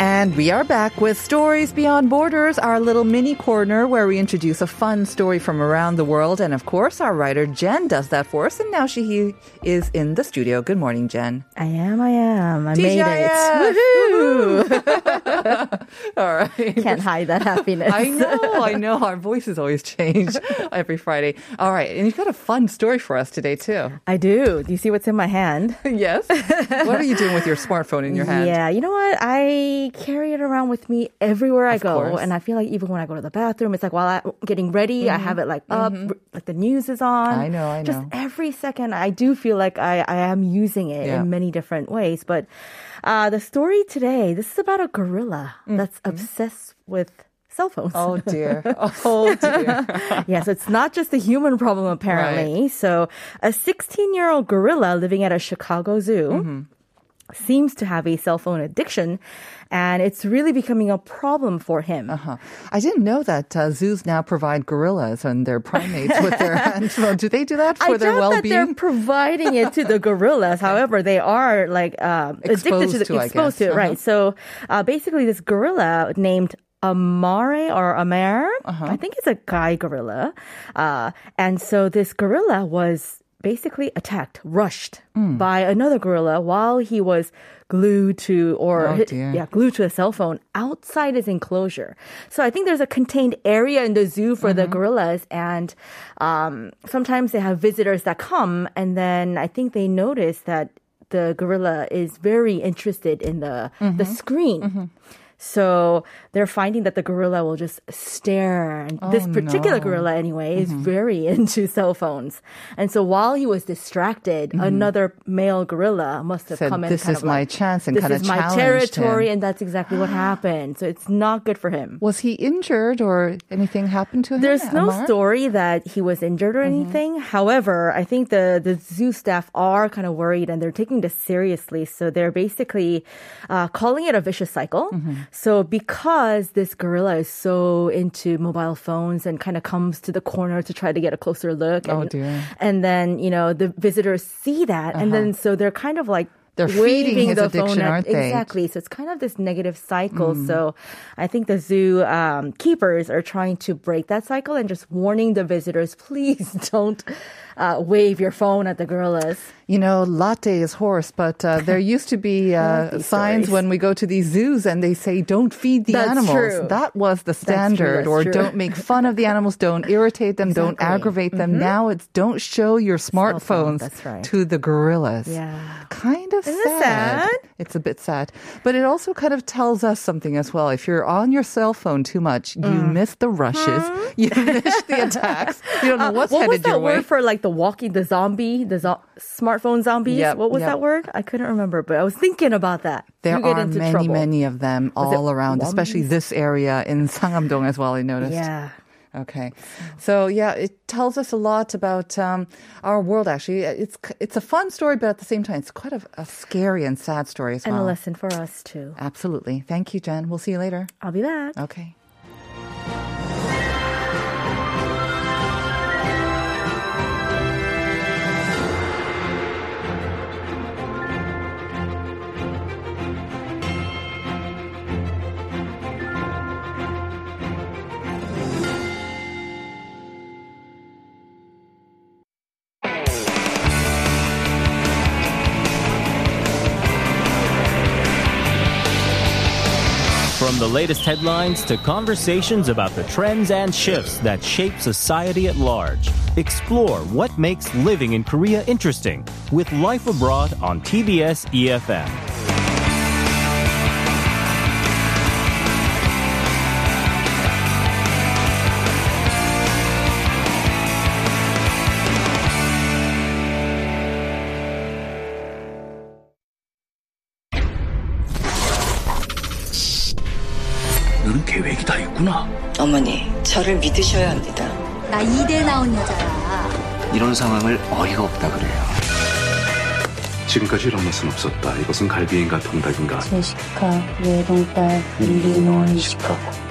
And we are back with Stories Beyond Borders, our little mini corner where we introduce a fun story from around the world. And of course, our writer Jen does that for us. And now she is in the studio. Good morning, Jen. I am. I made it. Woohoo! All right. Can't hide that happiness. I know. Our voices always change every Friday. All right. And you've got a fun story for us today, too. I do. Do you see what's in my hand? Yes. What are you doing with your smartphone in your hand? Yeah. You know what? I carry it around with me everywhere I go. And I feel like even when I go to the bathroom, it's like while I'm getting ready, I have it like up, like the news is on. I know. Just every second, I do feel like I am using it in many different ways. But the story today, this is about a gorilla that's obsessed with cell phones. Oh, dear. Yeah, so it's not just a human problem, apparently. Right. So a 16-year-old gorilla living at a Chicago zoo seems to have a cell phone addiction, and it's really becoming a problem for him. I didn't know that zoos now provide gorillas and their primates with their handphone. Do they do that for their well-being? I doubt that they're providing it to the gorillas. However, they are like exposed to it, right? So basically, this gorilla named Amare, I think it's a guy gorilla, and so this gorilla was basically attacked, rushed by another gorilla while he was glued to a cell phone outside his enclosure. So I think there's a contained area in the zoo for the gorillas, and sometimes they have visitors that come, and then I think they notice that the gorilla is very interested in the screen. So they're finding that the gorilla will just stare. And this particular gorilla, anyway, is very into cell phones. And so while he was distracted, another male gorilla must have come in. This is my chance and kind of challenged him. This is my territory, and that's exactly what happened. So it's not good for him. Was he injured or anything happened to him? There's no story that he was injured or anything. However, I think the zoo staff are kind of worried, and they're taking this seriously. So they're basically calling it a vicious cycle. So because this gorilla is so into mobile phones and kind of comes to the corner to try to get a closer look. And then, you know, the visitors see that. And then so they're kind of like, they're feeding his addiction, aren't they? Exactly. So it's kind of this negative cycle. So I think the zoo keepers are trying to break that cycle and just warning the visitors, please don't wave your phone at the gorillas. You know, latte is hoarse, but there used to be signs when we go to these zoos and they say, don't feed the animals. True. That was the standard. That's true. Don't make fun of the animals. Don't irritate them. Exactly. Don't aggravate them. Now it's don't show your smartphones to the gorillas. Yeah. Kind of. Isn't it sad? It's a bit sad. But it also kind of tells us something as well. If you're on your cell phone too much, you miss the rushes. You miss the attacks. You don't know what's headed your way. What was that word for like smartphone zombies? Yep, what was that word? I couldn't remember, but I was thinking about that. There are many of them all around, especially this area in Sangam-dong as well, I noticed. Yeah. Okay. So, yeah, it tells us a lot about our world, actually. It's a fun story, but at the same time, it's quite a scary and sad story as well. And a lesson for us, too. Absolutely. Thank you, Jen. We'll see you later. I'll be back. Okay. From the latest headlines to conversations about the trends and shifts that shape society at large, explore what makes living in Korea interesting with Life Abroad on TBS EFM. 계획이 다 있구나. 어머니, 저를 믿으셔야 합니다. 나 2대 나온 여자야. 이런 상황을 어이가 없다 그래요. 지금까지 이런 맛은 없었다. 이것은 갈비인가 동닭인가. 제시카, 외동딸, 일리노이, 시카고.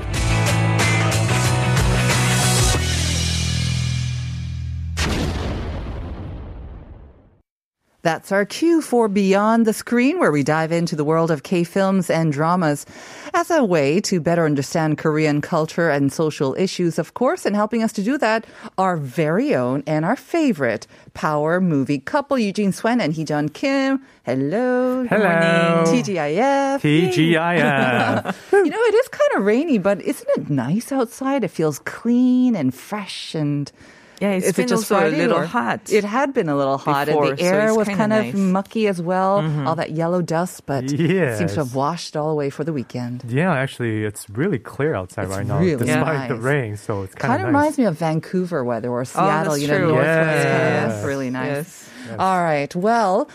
That's our cue for Beyond the Screen, where we dive into the world of K-films and dramas as a way to better understand Korean culture and social issues, of course. And helping us to do that, our very own and our favorite power movie couple, Eugene Swen and Hee-jeon Kim. Hello. Hello. Morning. TGIF. TGIF. You know, it is kind of rainy, but isn't it nice outside? It feels clean and fresh and... Yeah, it's been also a little hot. It had been a little hot, before, and the air was kind of nice. Mucky as well, all that yellow dust, but it seems to have washed all away for the weekend. Yeah, actually, it's really clear outside it's right now, really despite nice. The rain, so it's kind of nice. Reminds me of Vancouver weather or Seattle, you know, Northwest. Yes. Really nice. Yes. Yes. All right. Well,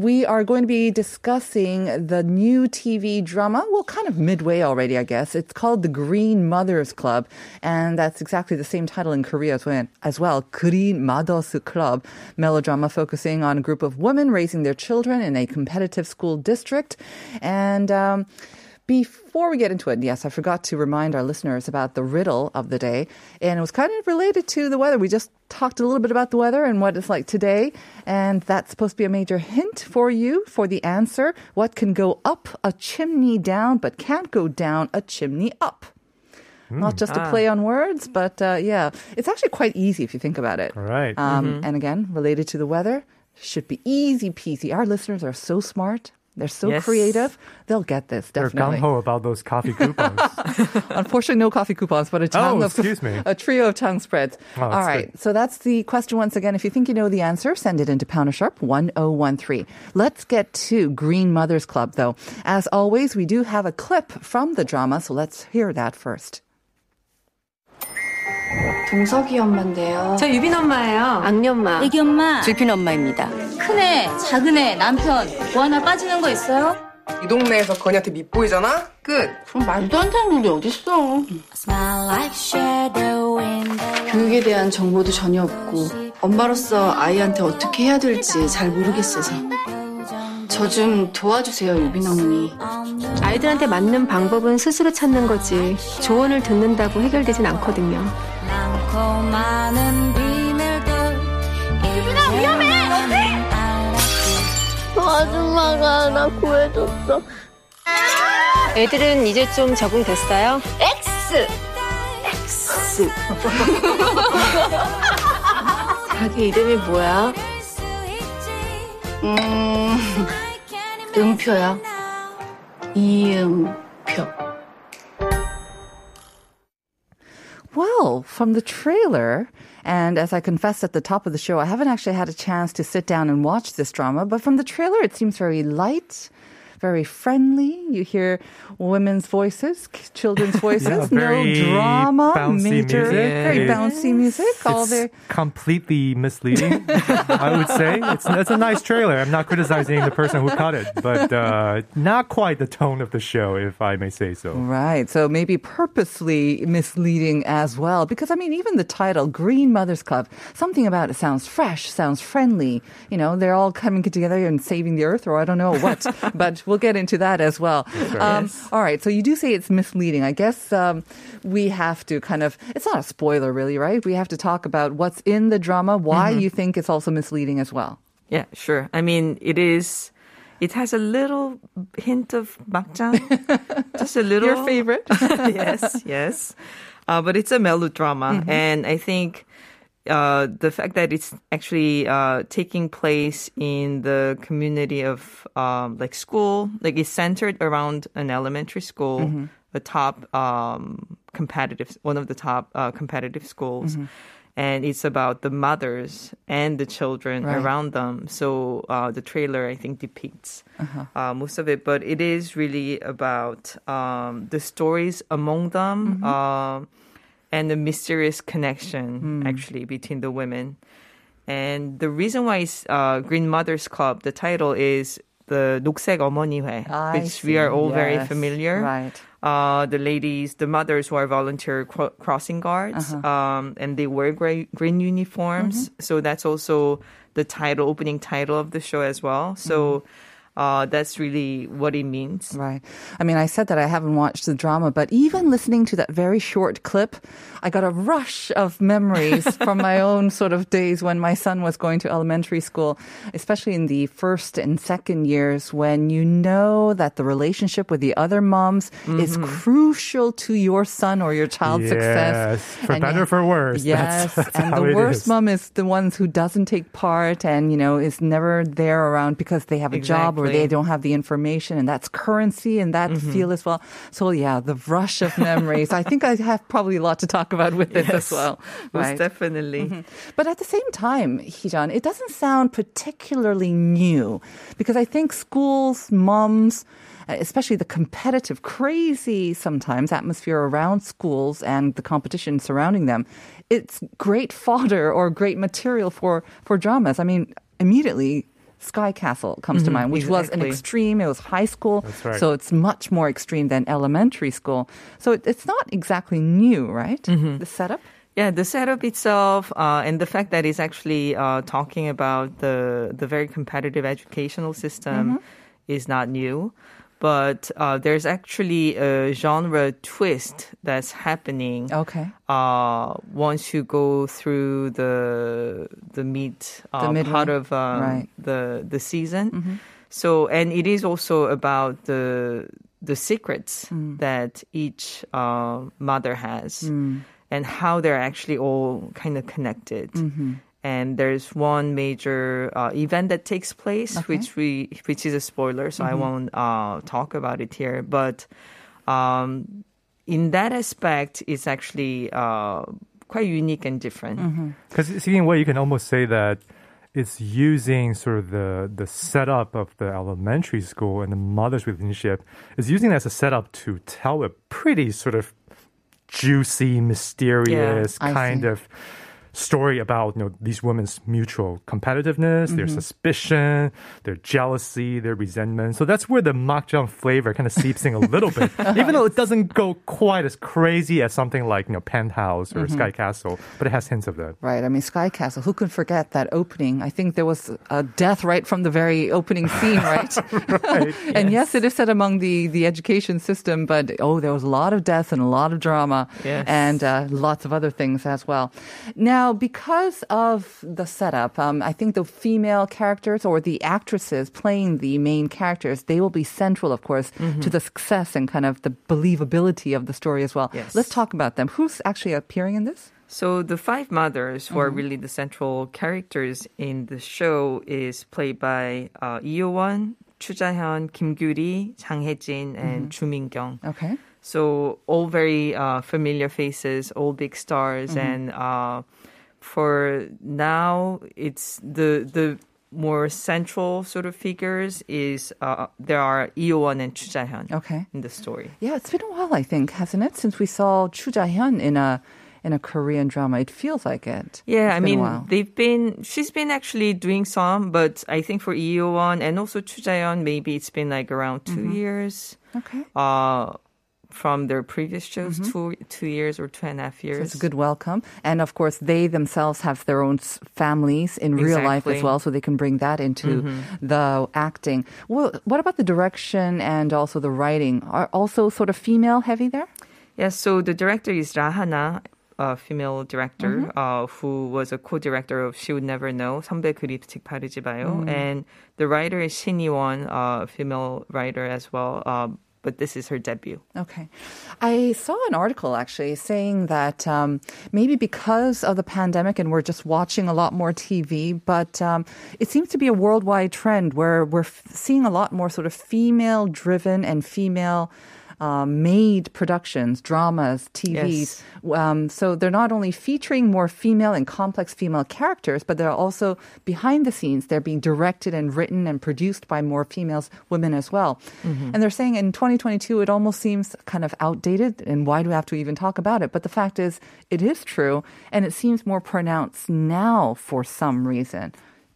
we are going to be discussing the new TV drama. Well, kind of midway already, I guess. It's called The Green Mothers Club. And that's exactly the same title in Korea as well. Green Mothers Club. Melodrama focusing on a group of women raising their children in a competitive school district. And... before we get into it, yes, I forgot to remind our listeners about the riddle of the day. And it was kind of related to the weather. We just talked a little bit about the weather and what it's like today. And that's supposed to be a major hint for you for the answer. What can go up a chimney down, but can't go down a chimney up? Not just a play on words, but yeah, it's actually quite easy if you think about it. All right. And again, related to the weather, should be easy peasy. Our listeners are so smart. They're so creative. They'll get this, definitely. They're gung-ho about those coffee coupons. Unfortunately, no coffee coupons, but a trio of tongue spreads. Oh, all right, good. So that's the question once again. If you think you know the answer, send it into Pounder Sharp 1013. Let's get to Green Mothers Club, though. As always, we do have a clip from the drama, so let's hear that first. 동석이 엄마인데요. 저 유빈 엄마예요. 악녀 엄마. 애기 엄마. 들핀 엄마입니다. 큰애, 작은애, 남편 뭐 하나 빠지는 거 있어요? 이 동네에서 건이한테 밉보이잖아? 끝. 그럼 말도 안 되는 게 어딨어. 교육에 대한 정보도 전혀 없고 엄마로서 아이한테 어떻게 해야 될지 잘 모르겠어서 저 좀 도와주세요, 유빈 어머니. 아이들한테 맞는 방법은 스스로 찾는 거지 조언을 듣는다고 해결되진 않거든요. 유빈아, 위험해! 너지? 아줌마가 나 구해줬어. 애들은 이제 좀 적응됐어요? X! 자기 이름이 뭐야? 음표야. 이음표. Well, from the trailer, and as I confessed at the top of the show, I haven't actually had a chance to sit down and watch this drama, but from the trailer, it seems very light, very friendly. You hear women's voices, children's voices, no drama, major, very bouncy music. It's completely misleading, I would say. It's a nice trailer. I'm not criticizing the person who cut it, but not quite the tone of the show, if I may say so. Right. So maybe purposely misleading as well, because, I mean, even the title, Green Mothers Club, something about it sounds fresh, sounds friendly. You know, they're all coming together and saving the earth, or I don't know what, but... We'll get into that as well. All right. So you do say it's misleading. I guess we have to kind of, it's not a spoiler really, right? We have to talk about what's in the drama, why you think it's also misleading as well. Yeah, sure. I mean, it has a little hint of makjang. Just a little. Your favorite. Yes. But it's a melodrama. And I think the fact that it's actually taking place in the community of school, it's centered around an elementary school, a top competitive schools, and it's about the mothers and the children around them. So the trailer, I think, depicts most of it, but it is really about the stories among them. And the mysterious connection, actually, between the women. And the reason why it's Green Mothers Club, the title is the 녹색 어머니회, which we are all very familiar. Right. The ladies, the mothers who are volunteer crossing guards, and they wear green uniforms. Mm-hmm. So that's also the title, opening title of the show as well. So. Mm-hmm. That's really what it means. Right. I mean, I said that I haven't watched the drama, but even listening to that very short clip, I got a rush of memories from my own sort of days when my son was going to elementary school, especially in the first and second years when you know that the relationship with the other moms is crucial to your son or your child's success. For and better or for worse. Yes. That's and the worst mom is the ones who doesn't take part and, you know, is never there around because they have a job or they don't have the information, and that's currency and that feel as well. So yeah, the rush of memories. I think I have probably a lot to talk about with this as well. Right. Most definitely. Mm-hmm. But at the same time, Hee-jeon, it doesn't sound particularly new because I think schools, moms, especially the competitive, crazy sometimes atmosphere around schools and the competition surrounding them, it's great fodder or great material for dramas. I mean, immediately Sky Castle comes to mind, which was an extreme. It was high school, so it's much more extreme than elementary school. So it's not exactly new, right? The setup? Yeah, the setup itself and the fact that it's actually talking about the very competitive educational system is not new. But there's actually a genre twist that's happening. Okay. Once you go through the part of the season, so and it is also about the secrets that each mother has and how they're actually all kind of connected. And there's one major event that takes place, which is a spoiler, so I won't talk about it here. But in that aspect, it's actually quite unique and different. Because in a way, you can almost say that it's using sort of the setup of the elementary school and the mother's relationship. It's using that as a setup to tell a pretty sort of juicy, mysterious kind of story about, you know, these women's mutual competitiveness, their suspicion, their jealousy, their resentment. So that's where the Mokdong flavor kind of seeps in a little bit, even though it doesn't go quite as crazy as something like, you know, Penthouse or Sky Castle, but it has hints of that. Right. I mean, Sky Castle, who could forget that opening? I think there was a death right from the very opening scene, right? And yes, it is set among the education system, but there was a lot of death and a lot of drama and lots of other things as well. Now, because of the setup, I think the female characters or the actresses playing the main characters, they will be central, of course, to the success and kind of the believability of the story as well. Yes. Let's talk about them. Who's actually appearing in this? So the five mothers who are really the central characters in the show is played by Lee Yo-won, Choo Ja-hyun, Kim Kyu-ri, Jang Hye-jin, and Joo Min-kyung. Okay. So all very familiar faces, all big stars, and for now, it's the more central sort of figures is there are Lee Yo-won and Choo Ja-hyun in the story. Yeah, it's been a while, I think, hasn't it, since we saw Choo Ja-hyun in a Korean drama? It feels like it. Yeah, it's she's been actually doing some, but I think for Lee Yo-won and also Choo Ja-hyun, maybe it's been like around 2 years. Okay. From their previous shows, 2 years or 2.5 years. So it's a good welcome. And of course, they themselves have their own families in real life as well, so they can bring that into the acting. Well, what about the direction and also the writing? Are also sort of female heavy there? Yes, so the director is Rahana, a female director who was a co-director of She Would Never Know, 선배 그립 직파르지 봐요. And the writer is Shin Lee Won, a female writer as well. But this is her debut. Okay. I saw an article actually saying that maybe because of the pandemic and we're just watching a lot more TV, but it seems to be a worldwide trend where we're seeing a lot more sort of female-driven and female made productions, dramas, TVs. Yes. So they're not only featuring more female and complex female characters, but they're also behind the scenes. They're being directed and written and produced by more females, women as well. And they're saying in 2022, it almost seems kind of outdated and why do we have to even talk about it? But the fact is, it is true and it seems more pronounced now for some reason.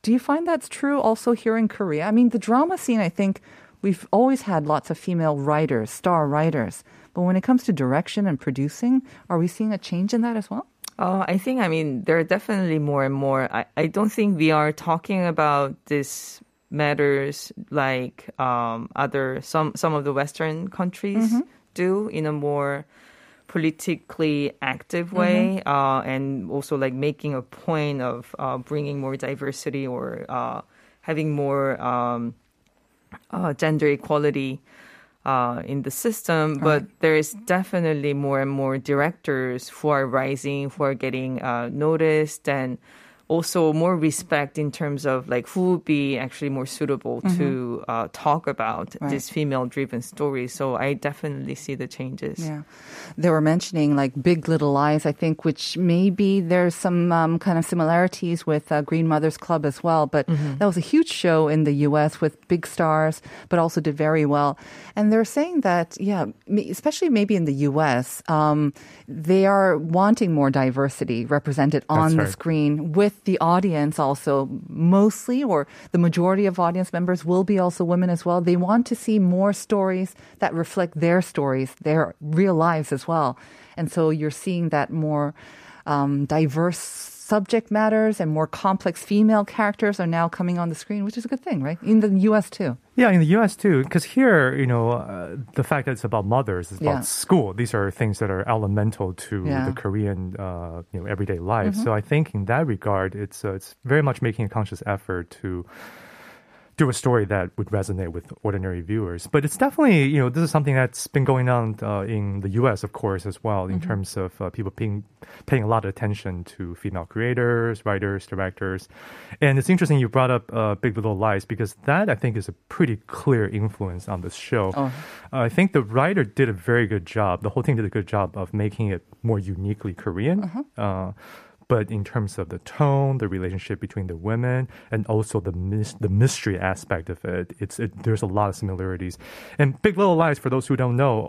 Do you find that's true also here in Korea? I mean, the drama scene, I think we've always had lots of female writers, star writers. But when it comes to direction and producing, are we seeing a change in that as well? I mean, there are definitely more and more. I don't think we are talking about this matters like some of the Western countries mm-hmm. do in a more politically active way mm-hmm. And also like making a point of bringing more diversity or having more gender equality in the system. Right. But there is definitely more and more directors who are rising, who are getting noticed, and also more respect in terms of like who would be actually more suitable mm-hmm. to talk about right. this female-driven story. So I definitely see the changes. Yeah, they were mentioning like Big Little Lies, I think, which maybe there's some kind of similarities with Green Mothers Club as well. But mm-hmm. that was a huge show in the U.S. with big stars, but also did very well. And they're saying that, yeah, especially maybe in the U.S., they are wanting more diversity represented on the screen with the audience also mostly, or the majority of audience members will be also women as well. They want to see more stories that reflect their stories, their real lives as well. And so you're seeing that more diverse subject matters and more complex female characters are now coming on the screen, which is a good thing, right? In the U.S. too. Yeah, in the U.S. too, because here, you know, the fact that it's about mothers, it's about school. These are things that are elemental to the Korean, you know, everyday life. Mm-hmm. So I think in that regard, it's very much making a conscious effort to do a story that would resonate with ordinary viewers. But it's definitely, you know, this is something that's been going on in the U.S., of course, as well, in mm-hmm. terms of people paying a lot of attention to female creators, writers, directors. And it's interesting you brought up Big Little Lies, because that, I think, is a pretty clear influence on this show. Oh. I think the writer did a very good job. The whole thing did a good job of making it more uniquely Korean. Uh-huh. But in terms of the tone, the relationship between the women, and also the mystery aspect of it, there's a lot of similarities. And Big Little Lies, for those who don't know,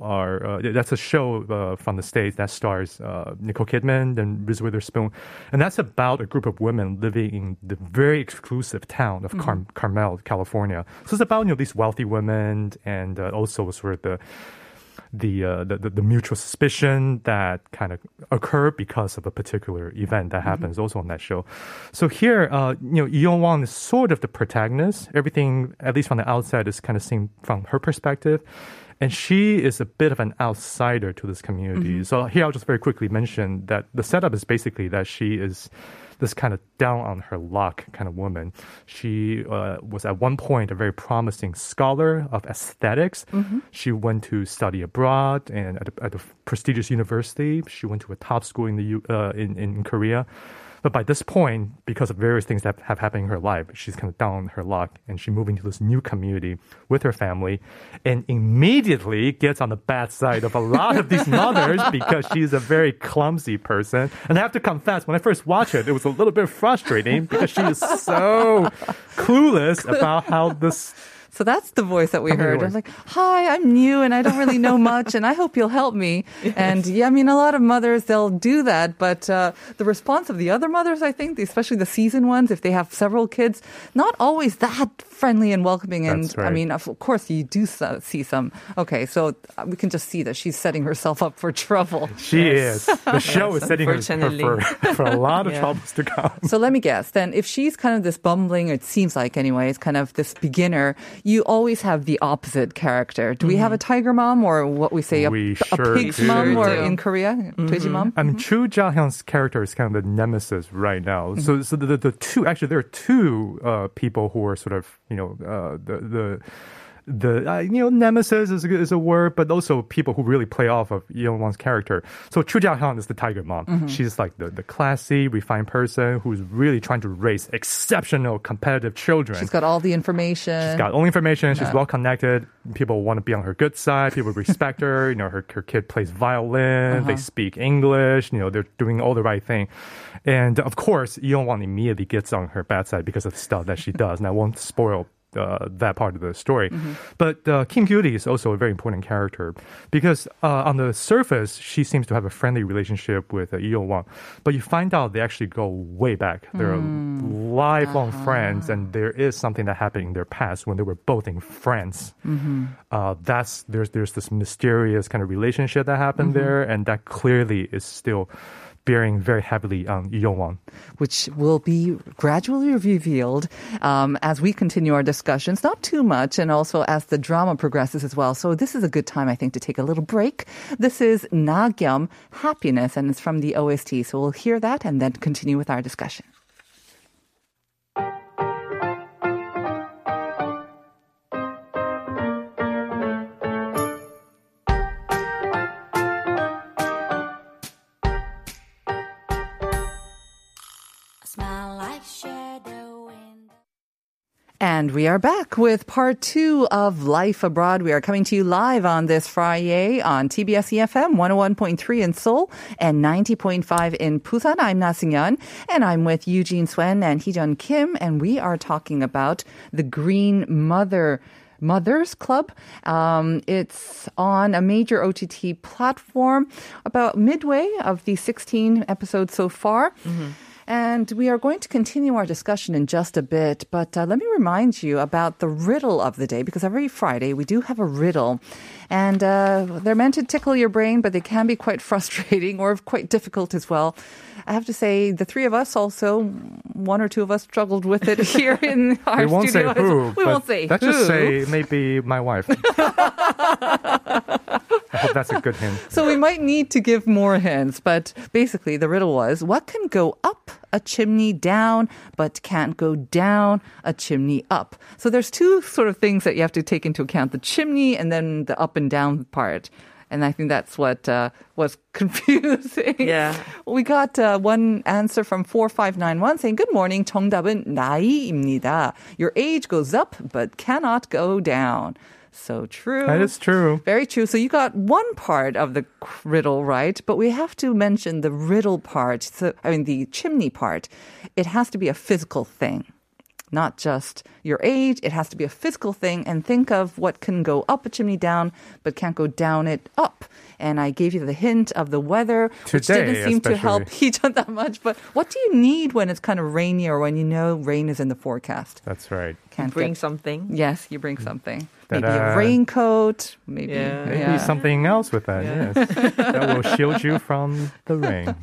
that's a show from the States that stars Nicole Kidman and Reese Witherspoon. And that's about a group of women living in the very exclusive town of Carmel, California. So it's about, you know, these wealthy women and also sort of the mutual suspicion that kind of occurred because of a particular event that happens also on that show. So here, you know, Lee Yo-won is sort of the protagonist. Everything, at least from the outside, is kind of seen from her perspective. And she is a bit of an outsider to this community. Mm-hmm. So here I'll just very quickly mention that the setup is basically that she is this kind of down on her luck kind of woman. She was at one point a very promising scholar of aesthetics. Mm-hmm. She went to study abroad and at a prestigious university. She went to a top school in Korea. But by this point, because of various things that have happened in her life, she's kind of down on her luck, and she moved into this new community with her family and immediately gets on the bad side of a lot of these mothers because she's a very clumsy person. And I have to confess, when I first watched it, it was a little bit frustrating because she is so clueless about how this... So that's the voice that we heard. I was like, hi, I'm new and I don't really know much and I hope you'll help me. Yes. And yeah, I mean, a lot of mothers, they'll do that. But the response of the other mothers, I think, especially the seasoned ones, if they have several kids, not always that friendly and welcoming. And right. I mean, of course, you do see some. Okay, so we can just see that she's setting herself up for trouble. She is. The show is setting her up for a lot of troubles to come. So let me guess, then, if she's kind of this bumbling, it seems like anyways, kind of this beginner, you always have the opposite character. Do we have a tiger mom, or what we say, a pig's mom, or in Korea, 돼지 mom? I mean, Choo Ja-hyun's character is kind of the nemesis right now. So the two, actually, there are two people who are sort of, you know, the nemesis is a word, but also people who really play off of Yeonwon's character. So Choo Ja-hyun is the tiger mom. Mm-hmm. She's like the classy, refined person who's really trying to raise exceptional, competitive children. She's got all the information. She's well connected. People want to be on her good side. People respect her. You know, her kid plays violin. They speak English. You know, they're doing all the right thing. And of course, Yeonwon immediately gets on her bad side because of the stuff that she does. And I won't spoil that part of the story. Mm-hmm. But Kim Kyu-ri is also a very important character because on the surface, she seems to have a friendly relationship with Lee Yo-won. But you find out they actually go way back. They're lifelong friends, and there is something that happened in their past when they were both in France. Mm-hmm. There's this mysterious kind of relationship that happened mm-hmm. there, and that clearly is still bearing very heavily on Lee Yo-won. Which will be gradually revealed as we continue our discussions, not too much, and also as the drama progresses as well. So this is a good time, I think, to take a little break. This is Nagyam Happiness, and it's from the OST. So we'll hear that and then continue with our discussion. And we are back with part two of Life Abroad. We are coming to you live on this Friday on TBS EFM 101.3 in Seoul and 90.5 in Busan. I'm Na Seung-yeon, and I'm with Eugene Swen and Hee-jeon Kim, and we are talking about the Green Mothers Club. It's on a major OTT platform about midway of the 16 episodes so far. Mm-hmm. And we are going to continue our discussion in just a bit, but let me remind you about the riddle of the day, because every Friday we do have a riddle. And they're meant to tickle your brain, but they can be quite frustrating or quite difficult as well. I have to say, the three of us also, one or two of us struggled with it here in our studio. We won't say who. Let's just say maybe my wife. I hope that's a good hint. So we might need to give more hints, but basically the riddle was, what can go up a chimney down, but can't go down a chimney up? So there's two sort of things that you have to take into account, the chimney and then the up and down part. And I think that's what was confusing. Yeah. We got one answer from 4591 saying, "Good morning. 정답은 나이입니다. Your age goes up, but cannot go down." So true. That is true. Very true. So you got one part of the riddle right, but we have to mention the riddle part. So, I mean, the chimney part. It has to be a physical thing, not just your age. It has to be a physical thing. And think of what can go up a chimney down, but can't go down it up. And I gave you the hint of the weather, which didn't seem to help Hee-jeon that much. But what do you need when it's kind of rainy or when you know rain is in the forecast? That's right. Can't bring something. Yes, you bring something. Maybe a raincoat. Maybe something else with that. Yeah. Yes, that will shield you from the rain.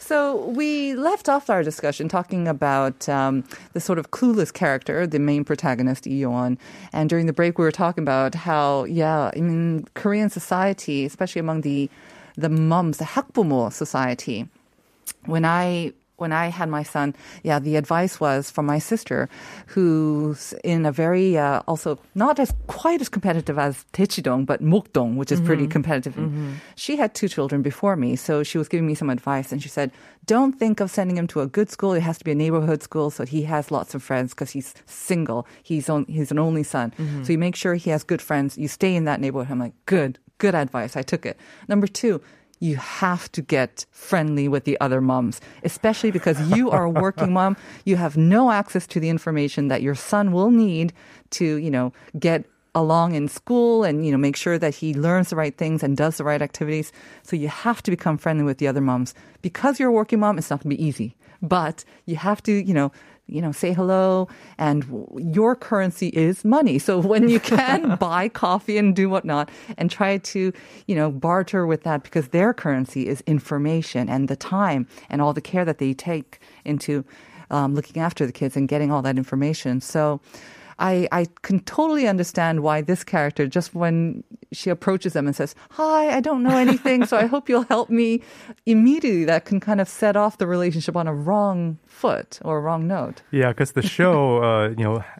So we left off our discussion talking about the sort of clueless character, the main protagonist, Lee Yo-won. And during the break, we were talking about how, in Korean society, especially among the moms, the hakbumo society, when I had my son, the advice was from my sister, who's in a very, also not as quite as competitive as Daechi-dong, but Mokdong, which is mm-hmm. pretty competitive. Mm-hmm. She had two children before me, so she was giving me some advice, and she said, don't think of sending him to a good school. It has to be a neighborhood school, so he has lots of friends because he's single. He's an only son. Mm-hmm. So you make sure he has good friends. You stay in that neighborhood. I'm like, good advice. I took it. Number two, you have to get friendly with the other moms, especially because you are a working mom. You have no access to the information that your son will need to, get along in school and, make sure that he learns the right things and does the right activities. So you have to become friendly with the other moms. Because you're a working mom, it's not going to be easy. But you have to, say hello, and your currency is money. So when you can buy coffee and do whatnot and try to, barter with that, because their currency is information and the time and all the care that they take into looking after the kids and getting all that information. So I can totally understand why this character, just when she approaches them and says, hi, I don't know anything, so I hope you'll help me, immediately that can kind of set off the relationship on a wrong foot or a wrong note. Yeah, because the show,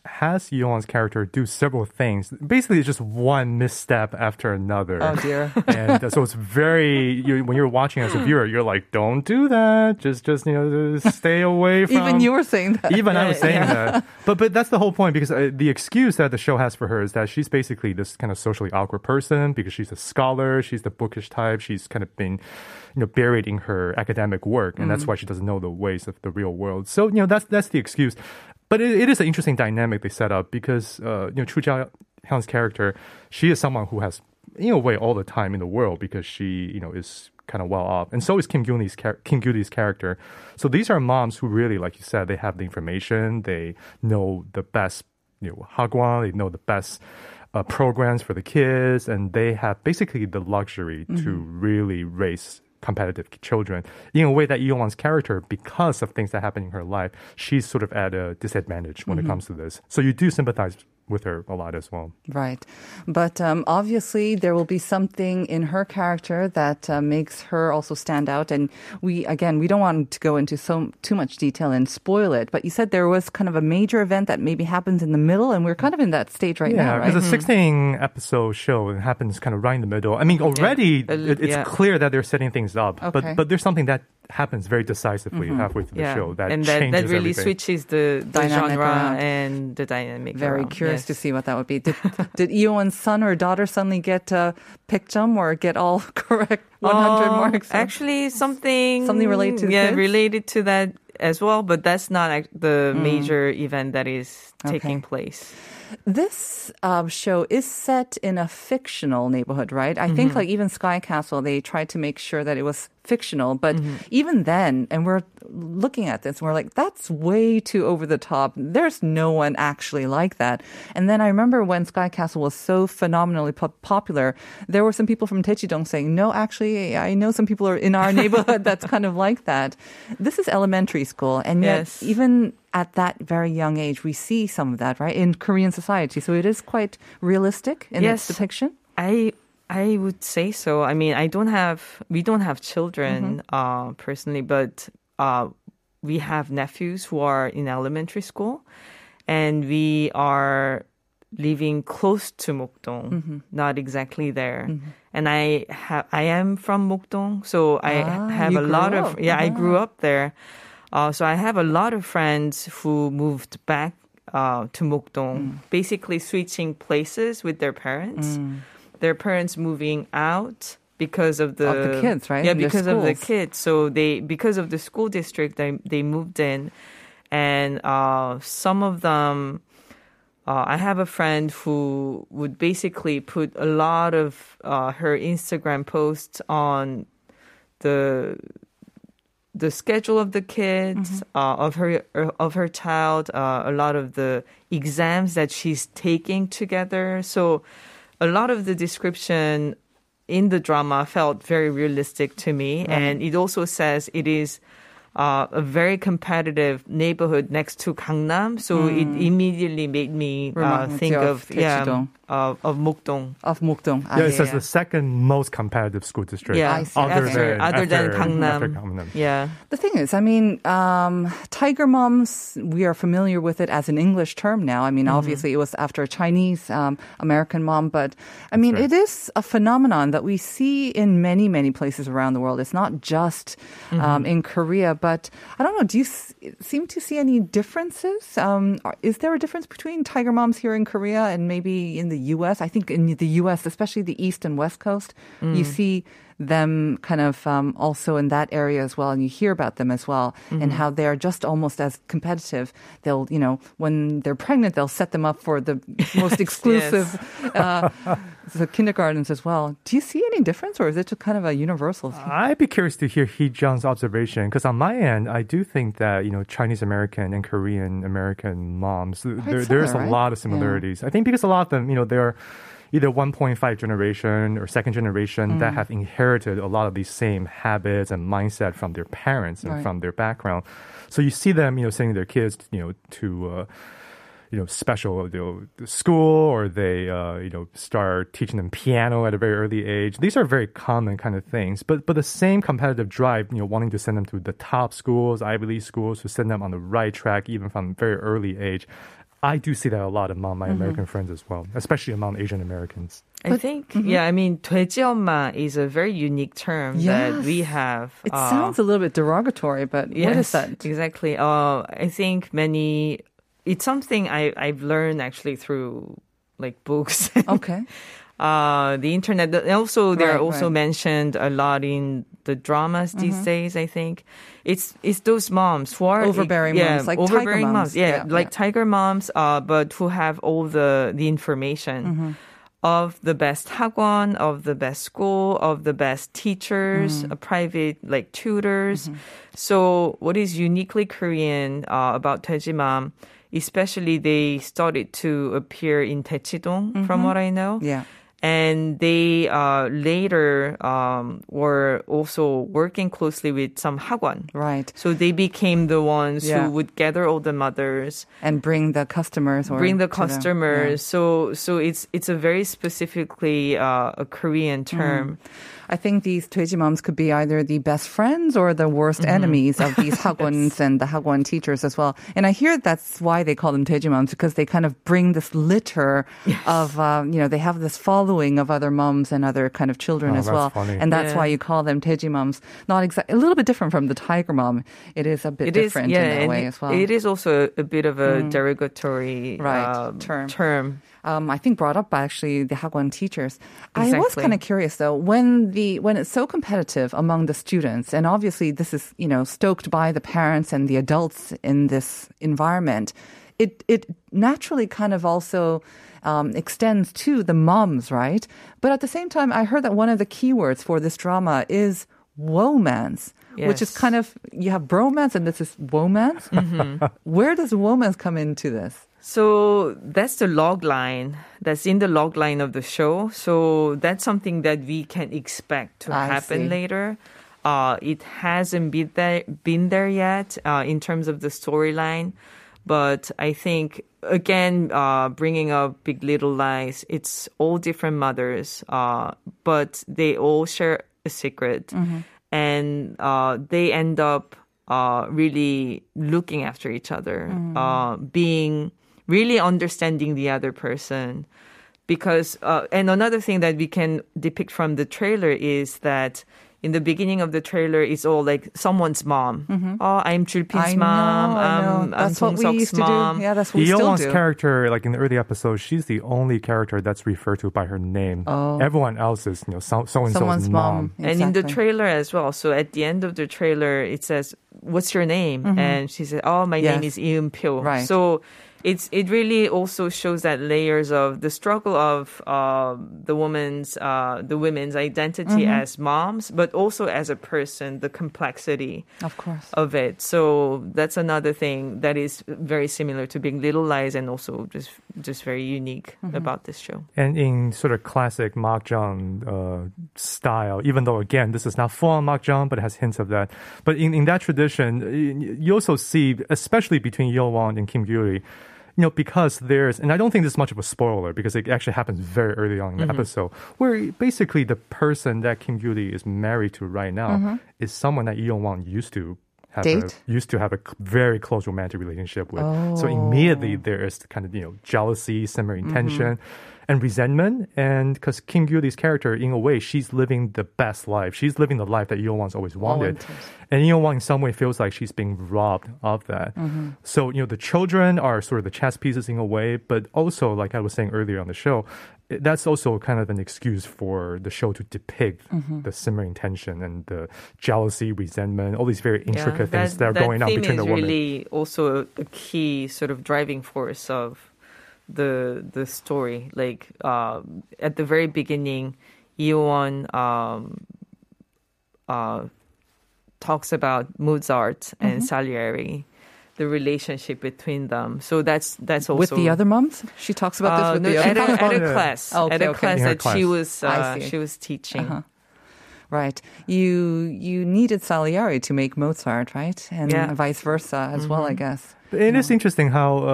has Yoon's character do several things. Basically, it's just one misstep after another. Oh, dear. And so it's when you're watching as a viewer, you're like, don't do that. Just stay away from... Even you were saying that. Even I was saying that. But that's the whole point, because the excuse that the show has for her is that she's basically this kind of socially awkward person because she's a scholar, she's the bookish type, she's kind of been buried in her academic work, and mm-hmm. that's why she doesn't know the ways of the real world. So, that's the excuse. But it is an interesting dynamic they set up because, Choo Ja-hyun's character, she is someone who has, way all the time in the world because she, is kind of well off. And so is Kim Kyu-ri's character. So these are moms who really, like you said, they have the information. They know the best, hagwon. They know the best programs for the kids. And they have basically the luxury mm-hmm. to really raise competitive children in a way that Eowon's character, because of things that happen in her life, she's sort of at a disadvantage when mm-hmm. it comes to this. So you do sympathize with her a lot as well. Right. But obviously there will be something in her character that makes her also stand out. And we don't want to go into too much detail and spoil it. But you said there was kind of a major event that maybe happens in the middle, and we're kind of in that stage now, right? Yeah, because a 16-episode show happens kind of right in the middle. I mean, already it's clear that they're setting things up. Okay. But there's something that happens very decisively mm-hmm. halfway through the show that really switches the genre around. And the dynamic. Very curious to see what that would be. Did Eowon's son or daughter suddenly get pickjum or get all correct 100 marks? Actually, something related to kids? Related to that as well, but that's not the major event that is taking place. This show is set in a fictional neighborhood, right? I think even Sky Castle, they tried to make sure that it was fictional, but even then, and we're looking at this, and we're like, that's way too over the top. There's no one actually like that. And then I remember when Sky Castle was so phenomenally popular, there were some people from Daechi-dong saying, no, actually, I know some people are in our neighborhood that's kind of like that. This is elementary school, and yet even at that very young age, we see some of that, right, in Korean society. So it is quite realistic in its depiction. I would say so. I mean, we don't have children personally, but we have nephews who are in elementary school, and we are living close to Mokdong, not exactly there. Mm-hmm. And I am from Mokdong, so I have a lot of I grew up there. So I have a lot of friends who moved back to Mokdong, basically switching places with their parents. Mm. Their parents moving out because of the kids, right? Yeah, because of the kids. So because of the school district, they moved in, and some of them. I have a friend who would basically put a lot of her Instagram posts on the schedule of the kids, of her child, a lot of the exams that she's taking together. So a lot of the description in the drama felt very realistic to me. Right. And it also says it is a very competitive neighborhood next to Gangnam. So it immediately made me think of Mokdong. It says the second most competitive school district. Yeah, other than Gangnam. Yeah. The thing is, I mean, Tiger Moms, we are familiar with it as an English term now. I mean, obviously it was after a Chinese American mom, but I mean, it is a phenomenon that we see in many, many places around the world. It's not just in Korea, but I don't know, do you seem to see any differences? Is there a difference between Tiger Moms here in Korea and maybe in the U.S.? I think in the U.S., especially the East and West Coast, you see them kind of also in that area as well, and you hear about them as well, and how they are just almost as competitive. They'll, when they're pregnant, they'll set them up for the most exclusive the kindergartens as well. Do you see any difference, or is it just kind of a universal thing? I'd be curious to hear Hee-jeon's observation, because on my end, I do think that Chinese American and Korean American moms, there's a lot of similarities. Yeah. I think because a lot of them, they're either 1.5 generation or second generation that have inherited a lot of these same habits and mindset from their parents and from their background. So you see them, sending their kids, to special school, or they start teaching them piano at a very early age. These are very common kind of things, but the same competitive drive, wanting to send them to the top schools, Ivy League schools, to send them on the right track even from very early age. I do see that a lot among my American friends as well, especially among Asian Americans. I think, I mean, 돼지 엄마 is a very unique term that we have. It sounds a little bit derogatory, but what is that? Exactly. I think it's something I've learned actually through like books. Okay. the internet. And also, they're also mentioned a lot in the dramas these days, I think. It's those moms who are overbearing moms, like overbearing tiger moms. Tiger moms, but who have all the information of the best hagwon, of the best school, of the best teachers, private like tutors. So what is uniquely Korean about Daeji-mam, especially they started to appear in Daechi-dong, from what I know. Yeah. And they later were also working closely with some hagwon. Right. So they became the ones who would gather all the mothers and bring the customers. So it's a very specifically a Korean term. I think these Daeji moms could be either the best friends or the worst enemies of these hagwons and the hagwon teachers as well. And I hear that's why they call them Daeji moms, because they kind of bring this litter of, they have this following of other moms and other kind of children as well. Funny. And that's why you call them Daeji moms. Not exactly, a little bit different from the tiger mom. It is a bit different in that way as well. It is also a bit of a derogatory term. I think brought up by actually the hagwon teachers. Exactly. I was kind of curious though, when it's so competitive among the students, and obviously this is, stoked by the parents and the adults in this environment, it naturally kind of also extends to the moms, right? But at the same time, I heard that one of the keywords for this drama is womance. Yes. Which is kind of, you have bromance and this is womance. Where does womance come into this? So that's the log line. That's in the log line of the show. So that's something that we can expect to happen later. It hasn't been there yet in terms of the storyline. But I think, again, bringing up Big Little Lies, it's all different mothers, but they all share a secret. And they end up really looking after each other, being really understanding the other person. Because, and another thing that we can depict from the trailer is that in the beginning of the trailer, it's all like someone's mom. Oh, I'm Julpin's mom. That's what we used to do. Yeah, that's what we still do. Yeon's character, like in the early episodes, she's the only character that's referred to by her name. Oh. Everyone else is, so-and-so's someone's mom. Exactly. And in the trailer as well. So at the end of the trailer, it says, "What's your name?" And she said, "Oh, my name is Eun-pyo." Right. So it really also shows that layers of the struggle of the women's identity as moms, but also as a person, the complexity of it. So that's another thing that is very similar to Big Little Lies, and also just very unique about this show. And in sort of classic Mokdong style, even though again this is not full-on Mokdong, but it has hints of that. But in that tradition, you also see, especially between Yo-won and Kim Kyu-ri, because there's, and I don't think this is much of a spoiler because it actually happens very early on in the episode, where basically the person that Kim Kyu-ri is married to right now is someone that Yo-won used to have a very close romantic relationship with. Oh. So immediately there is kind of, jealousy, simmering tension and resentment. And because Kim Kyu-ri's character, in a way, she's living the best life. She's living the life that Yo-won's always wanted. And Yo-won in some way feels like she's being robbed of that. So, the children are sort of the chess pieces in a way, but also, like I was saying earlier on the show, that's also kind of an excuse for the show to depict the simmering tension and the jealousy, resentment, all these very intricate things that are going on between the women. That theme is really also a key sort of driving force of the story. Like at the very beginning, Yo-won talks about Mozart and Salieri, the relationship between them. So that's also with the other moms. She talks about this with the other moms at a class. Oh, okay, at a class that she was teaching. Right. You needed Salieri to make Mozart, right? And vice versa as well, I guess. It is interesting how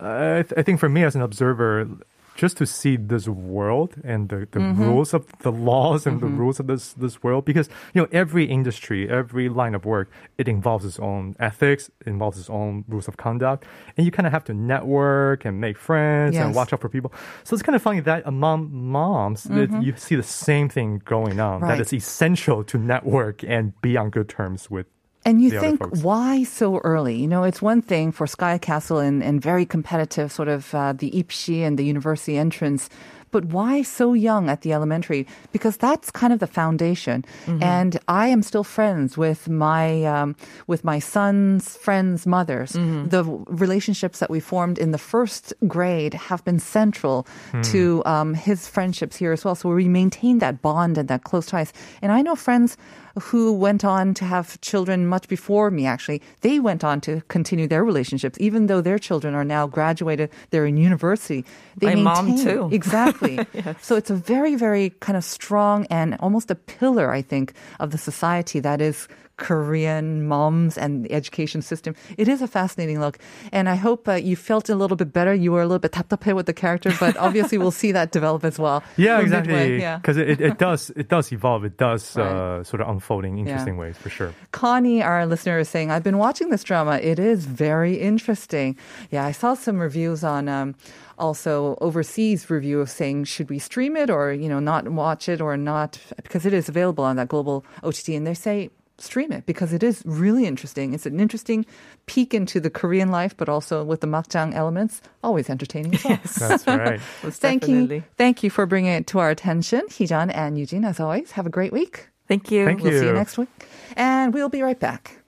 I think for me as an observer, just to see this world and the rules of the laws and the rules of this world, because every industry, every line of work, it involves its own ethics, involves its own rules of conduct, and you kind of have to network and make friends and watch out for people. So it's kind of funny that among moms, that you see the same thing going on, that it's essential to network and be on good terms with. And you think, why so early? It's one thing for Sky Castle and very competitive sort of the IPSI and the university entrance, But why so young at the elementary? Because that's kind of the foundation. Mm-hmm. And I am still friends with my son's friends' mothers. Mm-hmm. The relationships that we formed in the first grade have been central to his friendships here as well. So we maintain that bond and that close ties. And I know friends who went on to have children much before me, actually. They went on to continue their relationships, even though their children are now graduated, they're in university. They maintain, mom, too. Exactly. Yes. So it's a very, very kind of strong and almost a pillar, I think, of the society that is Korean moms and the education system. It is a fascinating look. And I hope you felt a little bit better. You were a little bit 답답해 with the character, but obviously we'll see that develop as well. Yeah, exactly. Because it does evolve. It does sort of unfold in interesting ways, for sure. Connie, our listener, is saying, I've been watching this drama. It is very interesting. Yeah, I saw some reviews on also overseas review of saying, should we stream it or, you know, not watch it or not? Because it is available on that global OTT. And they say, stream it because it is really interesting. It's an interesting peek into the Korean life, but also with the Mokdang elements, always entertaining as well. Yes. That's right. Thank you for bringing it to our attention. Hee-jeon and Eugene, as always, have a great week. Thank you. We'll see you next week. And we'll be right back.